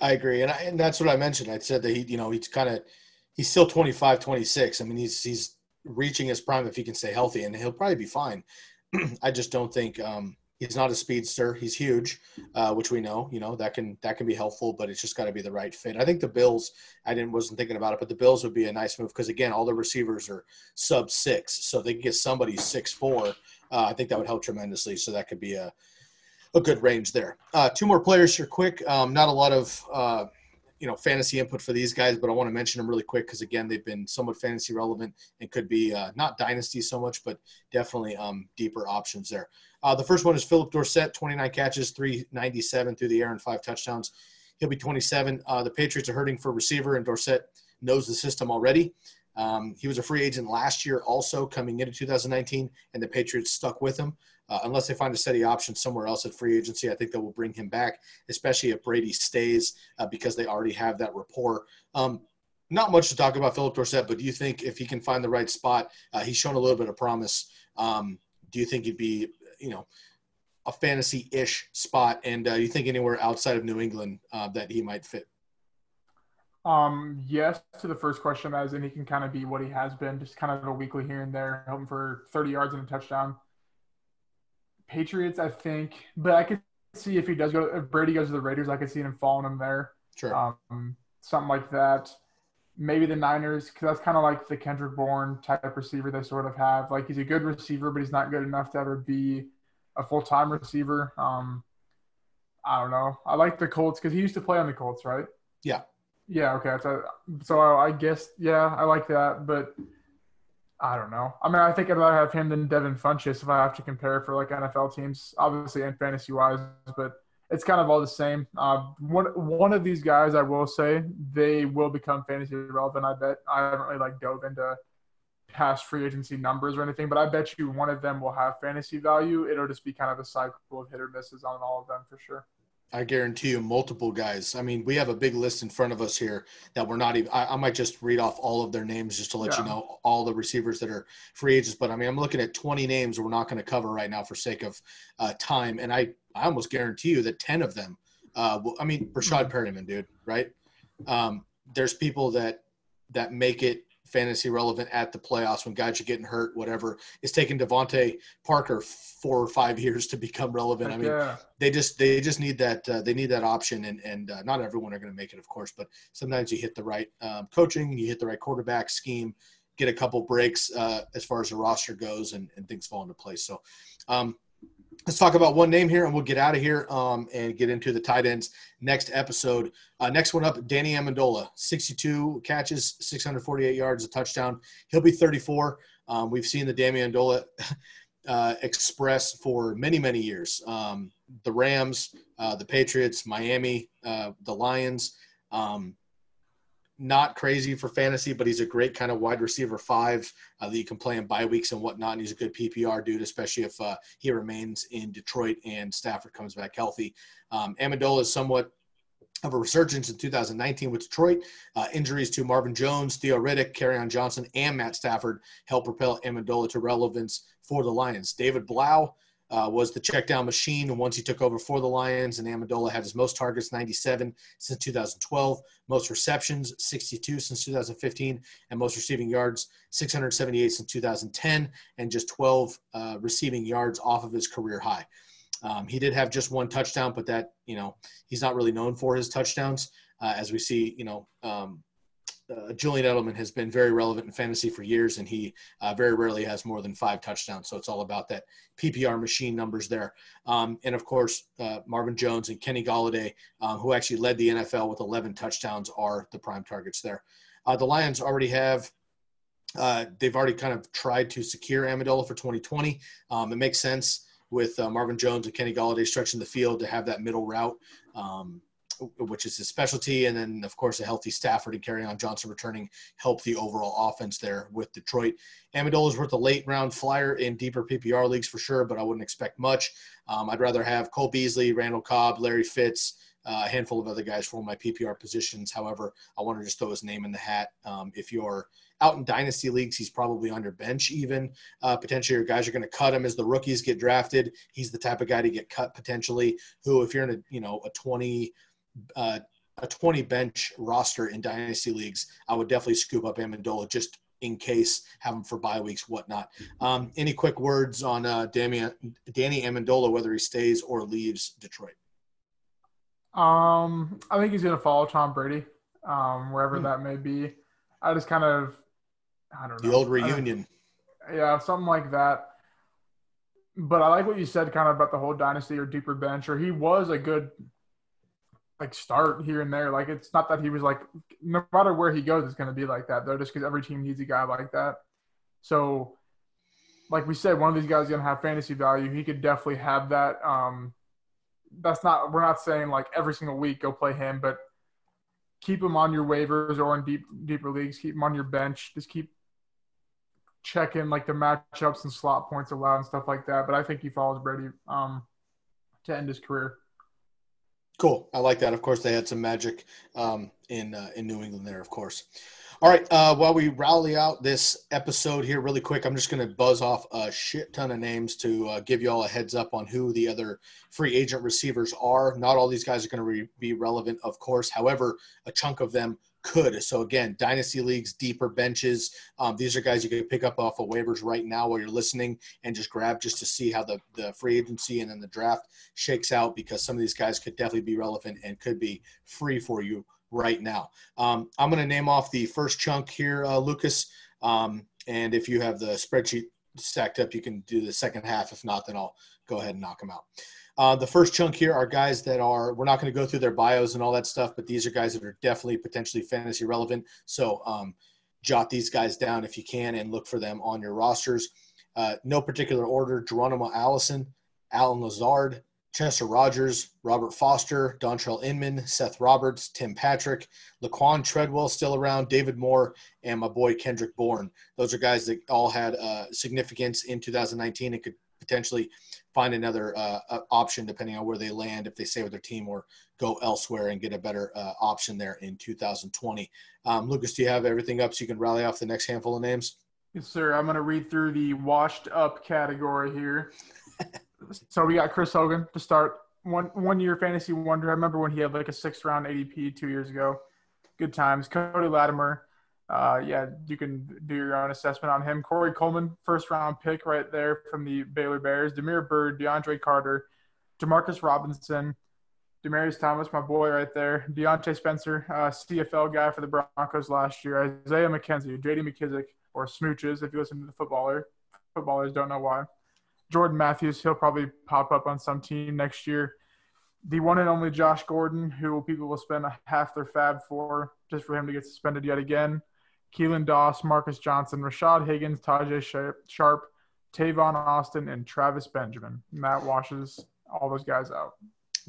I agree. And that's what I mentioned. I said that he's still 25, 26. I mean, he's reaching his prime if he can stay healthy, and he'll probably be fine. I just don't think he's not a speedster. He's huge, which we know, that can be helpful, but it's just got to be the right fit. I think the Bills, wasn't thinking about it, but the Bills would be a nice move because, again, all the receivers are sub 6, so they can get somebody 6'4". I think that would help tremendously, so that could be a good range there. Two more players here quick. Not a lot of fantasy input for these guys, but I want to mention them really quick because, again, they've been somewhat fantasy relevant and could be not dynasty so much, but definitely deeper options there. The first one is Philip Dorsett, 29 catches, 397 through the air and 5 touchdowns. He'll be 27. The Patriots are hurting for receiver, and Dorsett knows the system already. He was a free agent last year also coming into 2019, and the Patriots stuck with him. Unless they find a steady option somewhere else at free agency, I think they will bring him back, especially if Brady stays because they already have that rapport. Not much to talk about Philip Dorsett, but do you think if he can find the right spot, he's shown a little bit of promise. Do you think he'd be, a fantasy-ish spot, and you think anywhere outside of New England that he might fit? Yes to the first question, as in he can kind of be what he has been, just kind of a weekly here and there, hoping for 30 yards and a touchdown. Patriots, I think, but I could see if Brady goes to the Raiders, I could see him following him there. Sure. Something like that. Maybe the Niners, because that's kind of the Kendrick Bourne type of receiver they sort of have. He's a good receiver, but he's not good enough to ever be a full-time receiver. I don't know. I like the Colts because he used to play on the Colts, right? Yeah. Yeah, okay. So I guess, yeah, I like that, but I don't know. I mean, I think I'd rather have him than Devin Funchess if I have to compare for NFL teams, obviously, and fantasy-wise, but it's kind of all the same. One of these guys, I will say, they will become fantasy relevant, I bet. I haven't really dove into past free agency numbers or anything, but I bet you one of them will have fantasy value. It'll just be kind of a cycle of hit or misses on all of them for sure. I guarantee you multiple guys. I mean, we have a big list in front of us here that we're not even – I might just read off all of their names just to let you know all the receivers that are free agents. But, I mean, I'm looking at 20 names we're not going to cover right now for sake of time. And I almost guarantee you that 10 of them Breshad Perriman, dude, right? There's people that make it fantasy relevant at the playoffs when guys are getting hurt, whatever. It's taken Devontae Parker 4 or 5 years to become relevant. I mean, they just need that. They need that option. And not everyone are going to make it, of course, but sometimes you hit the right coaching, you hit the right quarterback scheme, get a couple breaks as far as the roster goes and things fall into place. So let's talk about one name here and we'll get out of here and get into the tight ends next episode. Next one up, Danny Amendola, 62 catches, 648 yards, a touchdown. He'll be 34. We've seen the Danny Amendola Express for many, many years. The Rams, the Patriots, Miami, the Lions. Not crazy for fantasy, but he's a great kind of wide receiver 5 that you can play in bye weeks and whatnot. And he's a good PPR dude, especially if he remains in Detroit and Stafford comes back healthy. Amendola is somewhat of a resurgence in 2019 with Detroit. Injuries to Marvin Jones, Theo Riddick, Kerryon Johnson, and Matt Stafford helped propel Amendola to relevance for the Lions. David Blau was the check-down machine once he took over for the Lions, and Amendola had his most targets, 97, since 2012, most receptions, 62, since 2015, and most receiving yards, 678, since 2010, and just 12 receiving yards off of his career high. He did have just one touchdown, but that, he's not really known for his touchdowns. As we see, Julian Edelman has been very relevant in fantasy for years, and he very rarely has more than 5 touchdowns. So it's all about that PPR machine numbers there. And of course, Marvin Jones and Kenny Galladay, who actually led the NFL with 11 touchdowns, are the prime targets there. The Lions already have they've already kind of tried to secure Amendola for 2020. It makes sense with Marvin Jones and Kenny Galladay stretching the field to have that middle route, which is his specialty. And then, of course, a healthy Stafford and Kerryon Johnson returning help the overall offense there with Detroit. Amendola's worth a late-round flyer in deeper PPR leagues for sure, but I wouldn't expect much. I'd rather have Cole Beasley, Randall Cobb, Larry Fitz, a handful of other guys for my PPR positions. However, I want to just throw his name in the hat. If you're out in dynasty leagues, he's probably on your bench even. Potentially your guys are going to cut him as the rookies get drafted. He's the type of guy to get cut potentially, who if you're in a 20 bench roster in dynasty leagues, I would definitely scoop up Amendola just in case, have him for bye weeks, whatnot. Any quick words on Danny Amendola, whether he stays or leaves Detroit? I think he's going to follow Tom Brady, wherever that may be. I just kind of, I don't know. The old reunion. Yeah, something like that. But I like what you said kind of about the whole dynasty or deeper bench, or he was a good – start here and there. It's not that he was no matter where he goes, it's going to be like that, though, just because every team needs a guy like that. So, like we said, one of these guys is going to have fantasy value. He could definitely have that. We're not saying every single week go play him, but keep him on your waivers or in deeper leagues. Keep him on your bench. Just keep checking the matchups and slot points allowed and stuff like that. But I think he follows Brady to end his career. Cool. I like that. Of course, they had some magic in New England there, of course. All right. While we rally out this episode here really quick, I'm just going to buzz off a shit ton of names to give you all a heads up on who the other free agent receivers are. Not all these guys are going to be relevant, of course. However, a chunk of them could. So, again, dynasty leagues, deeper benches. These are guys you can pick up off of waivers right now while you're listening and just grab just to see how the free agency and then the draft shakes out, because some of these guys could definitely be relevant and could be free for you right now. I'm going to name off the first chunk here, Lucas. And if you have the spreadsheet stacked up, you can do the second half. If not, then I'll go ahead and knock them out. The first chunk here are guys that are – we're not going to go through their bios and all that stuff, but these are guys that are definitely potentially fantasy relevant. So jot these guys down if you can and look for them on your rosters. No particular order, Geronimo Allison, Allen Lazard, Chester Rogers, Robert Foster, Dontrell Inman, Seth Roberts, Tim Patrick, Laquan Treadwell still around, David Moore, and my boy Kendrick Bourne. Those are guys that all had significance in 2019 and could potentially find another option depending on where they land, if they stay with their team or go elsewhere and get a better option there in 2020. Lucas, do you have everything up so you can rally off the next handful of names? Yes, sir. I'm going to read through the washed up category here. So we got Chris Hogan to start, one year fantasy wonder. I remember when he had like a sixth round ADP 2 years ago. Good times. Cody Latimer. Yeah, you can do your own assessment on him. Corey Coleman, first round pick right there from the Baylor Bears. Demir Byrd, DeAndre Carter, Demarcus Robinson, Demaryius Thomas, my boy right there. Deontay Spencer, CFL guy for the Broncos last year. Isaiah McKenzie, J.D. McKissick, or Smooches if you listen to the footballers don't know why. Jordan Matthews, he'll probably pop up on some team next year. The one and only Josh Gordon, who people will spend half their fab for, just for him to get suspended yet again. Keelan Doss, Marcus Johnson, Rashad Higgins, Tajay Sharp, Tavon Austin, and Travis Benjamin. And that washes all those guys out.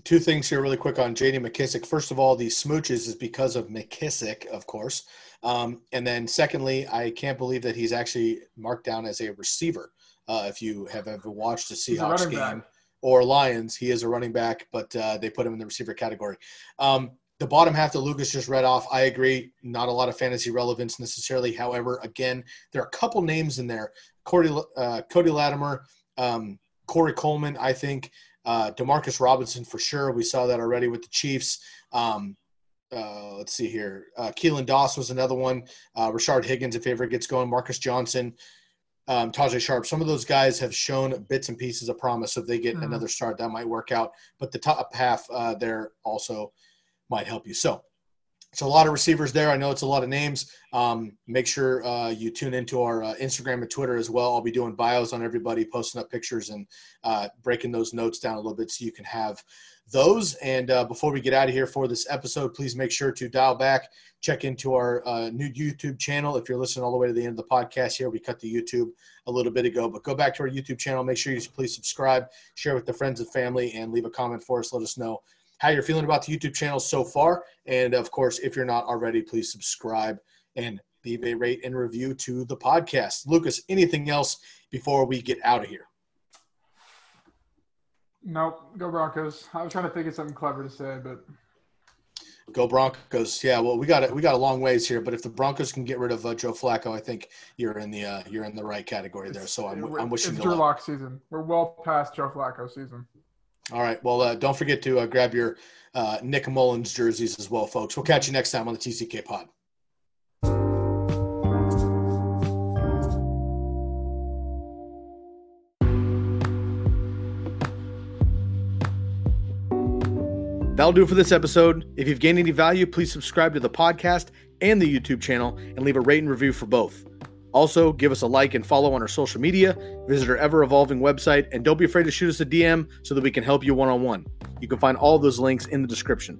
Two things here really quick on J.D. McKissick. First of all, the Smooches is because of McKissick, of course. And then secondly, I can't believe that he's actually marked down as a receiver. If you have ever watched a Seahawks game or Lions, he is a running back, but they put him in the receiver category. The bottom half that Lucas just read off, I agree, not a lot of fantasy relevance necessarily. However, again, there are a couple names in there. Cody Latimer, Corey Coleman, I think. Demarcus Robinson for sure. We saw that already with the Chiefs. Let's see here. Keelan Doss was another one. Rashard Higgins, if he ever gets going. Marcus Johnson. Tajay Sharp, some of those guys have shown bits and pieces of promise. So if they get another start, that might work out. But the top half there also might help you. So it's a lot of receivers there. I know it's a lot of names. Make sure you tune into our Instagram and Twitter as well. I'll be doing bios on everybody, posting up pictures and breaking those notes down a little bit so you can have those. And before we get out of here for this episode, please make sure to dial back, check into our new YouTube channel. If you're listening all the way to the end of the podcast here, we cut the YouTube a little bit ago, but go back to our YouTube channel. Make sure you please subscribe, share with the friends and family, and leave a comment for us. Let us know how you're feeling about the YouTube channel so far. And of course, if you're not already, please subscribe and leave a rate and review to the podcast. Lucas, anything else before we get out of here? Nope. Go Broncos. I was trying to think of something clever to say, but go Broncos. Yeah. Well, we got a long ways here, but if the Broncos can get rid of Joe Flacco, I think you're in the right category there. So I'm wishing you luck. It's Drew Lock season. We're well past Joe Flacco season. All right. Well, don't forget to grab your Nick Mullins jerseys as well, folks. We'll catch you next time on the TCK Pod. That'll do it for this episode. If you've gained any value, please subscribe to the podcast and the YouTube channel and leave a rate and review for both. Also, give us a like and follow on our social media, visit our ever-evolving website, and don't be afraid to shoot us a DM so that we can help you one-on-one. You can find all those links in the description.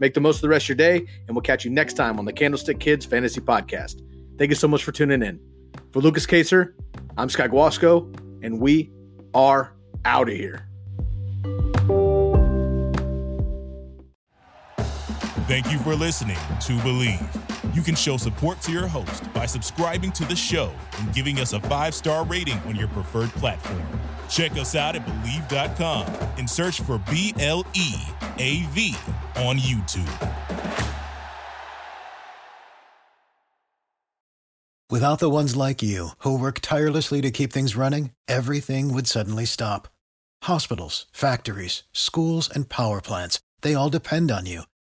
Make the most of the rest of your day, and we'll catch you next time on the Candlestick Kids Fantasy Podcast. Thank you so much for tuning in. For Lucas Kayser, I'm Sky Guasco, and we are out of here. Thank you for listening to Believe. You can show support to your host by subscribing to the show and giving us a 5-star rating on your preferred platform. Check us out at Believe.com and search for BLEAV on YouTube. Without the ones like you who work tirelessly to keep things running, everything would suddenly stop. Hospitals, factories, schools, and power plants, they all depend on you.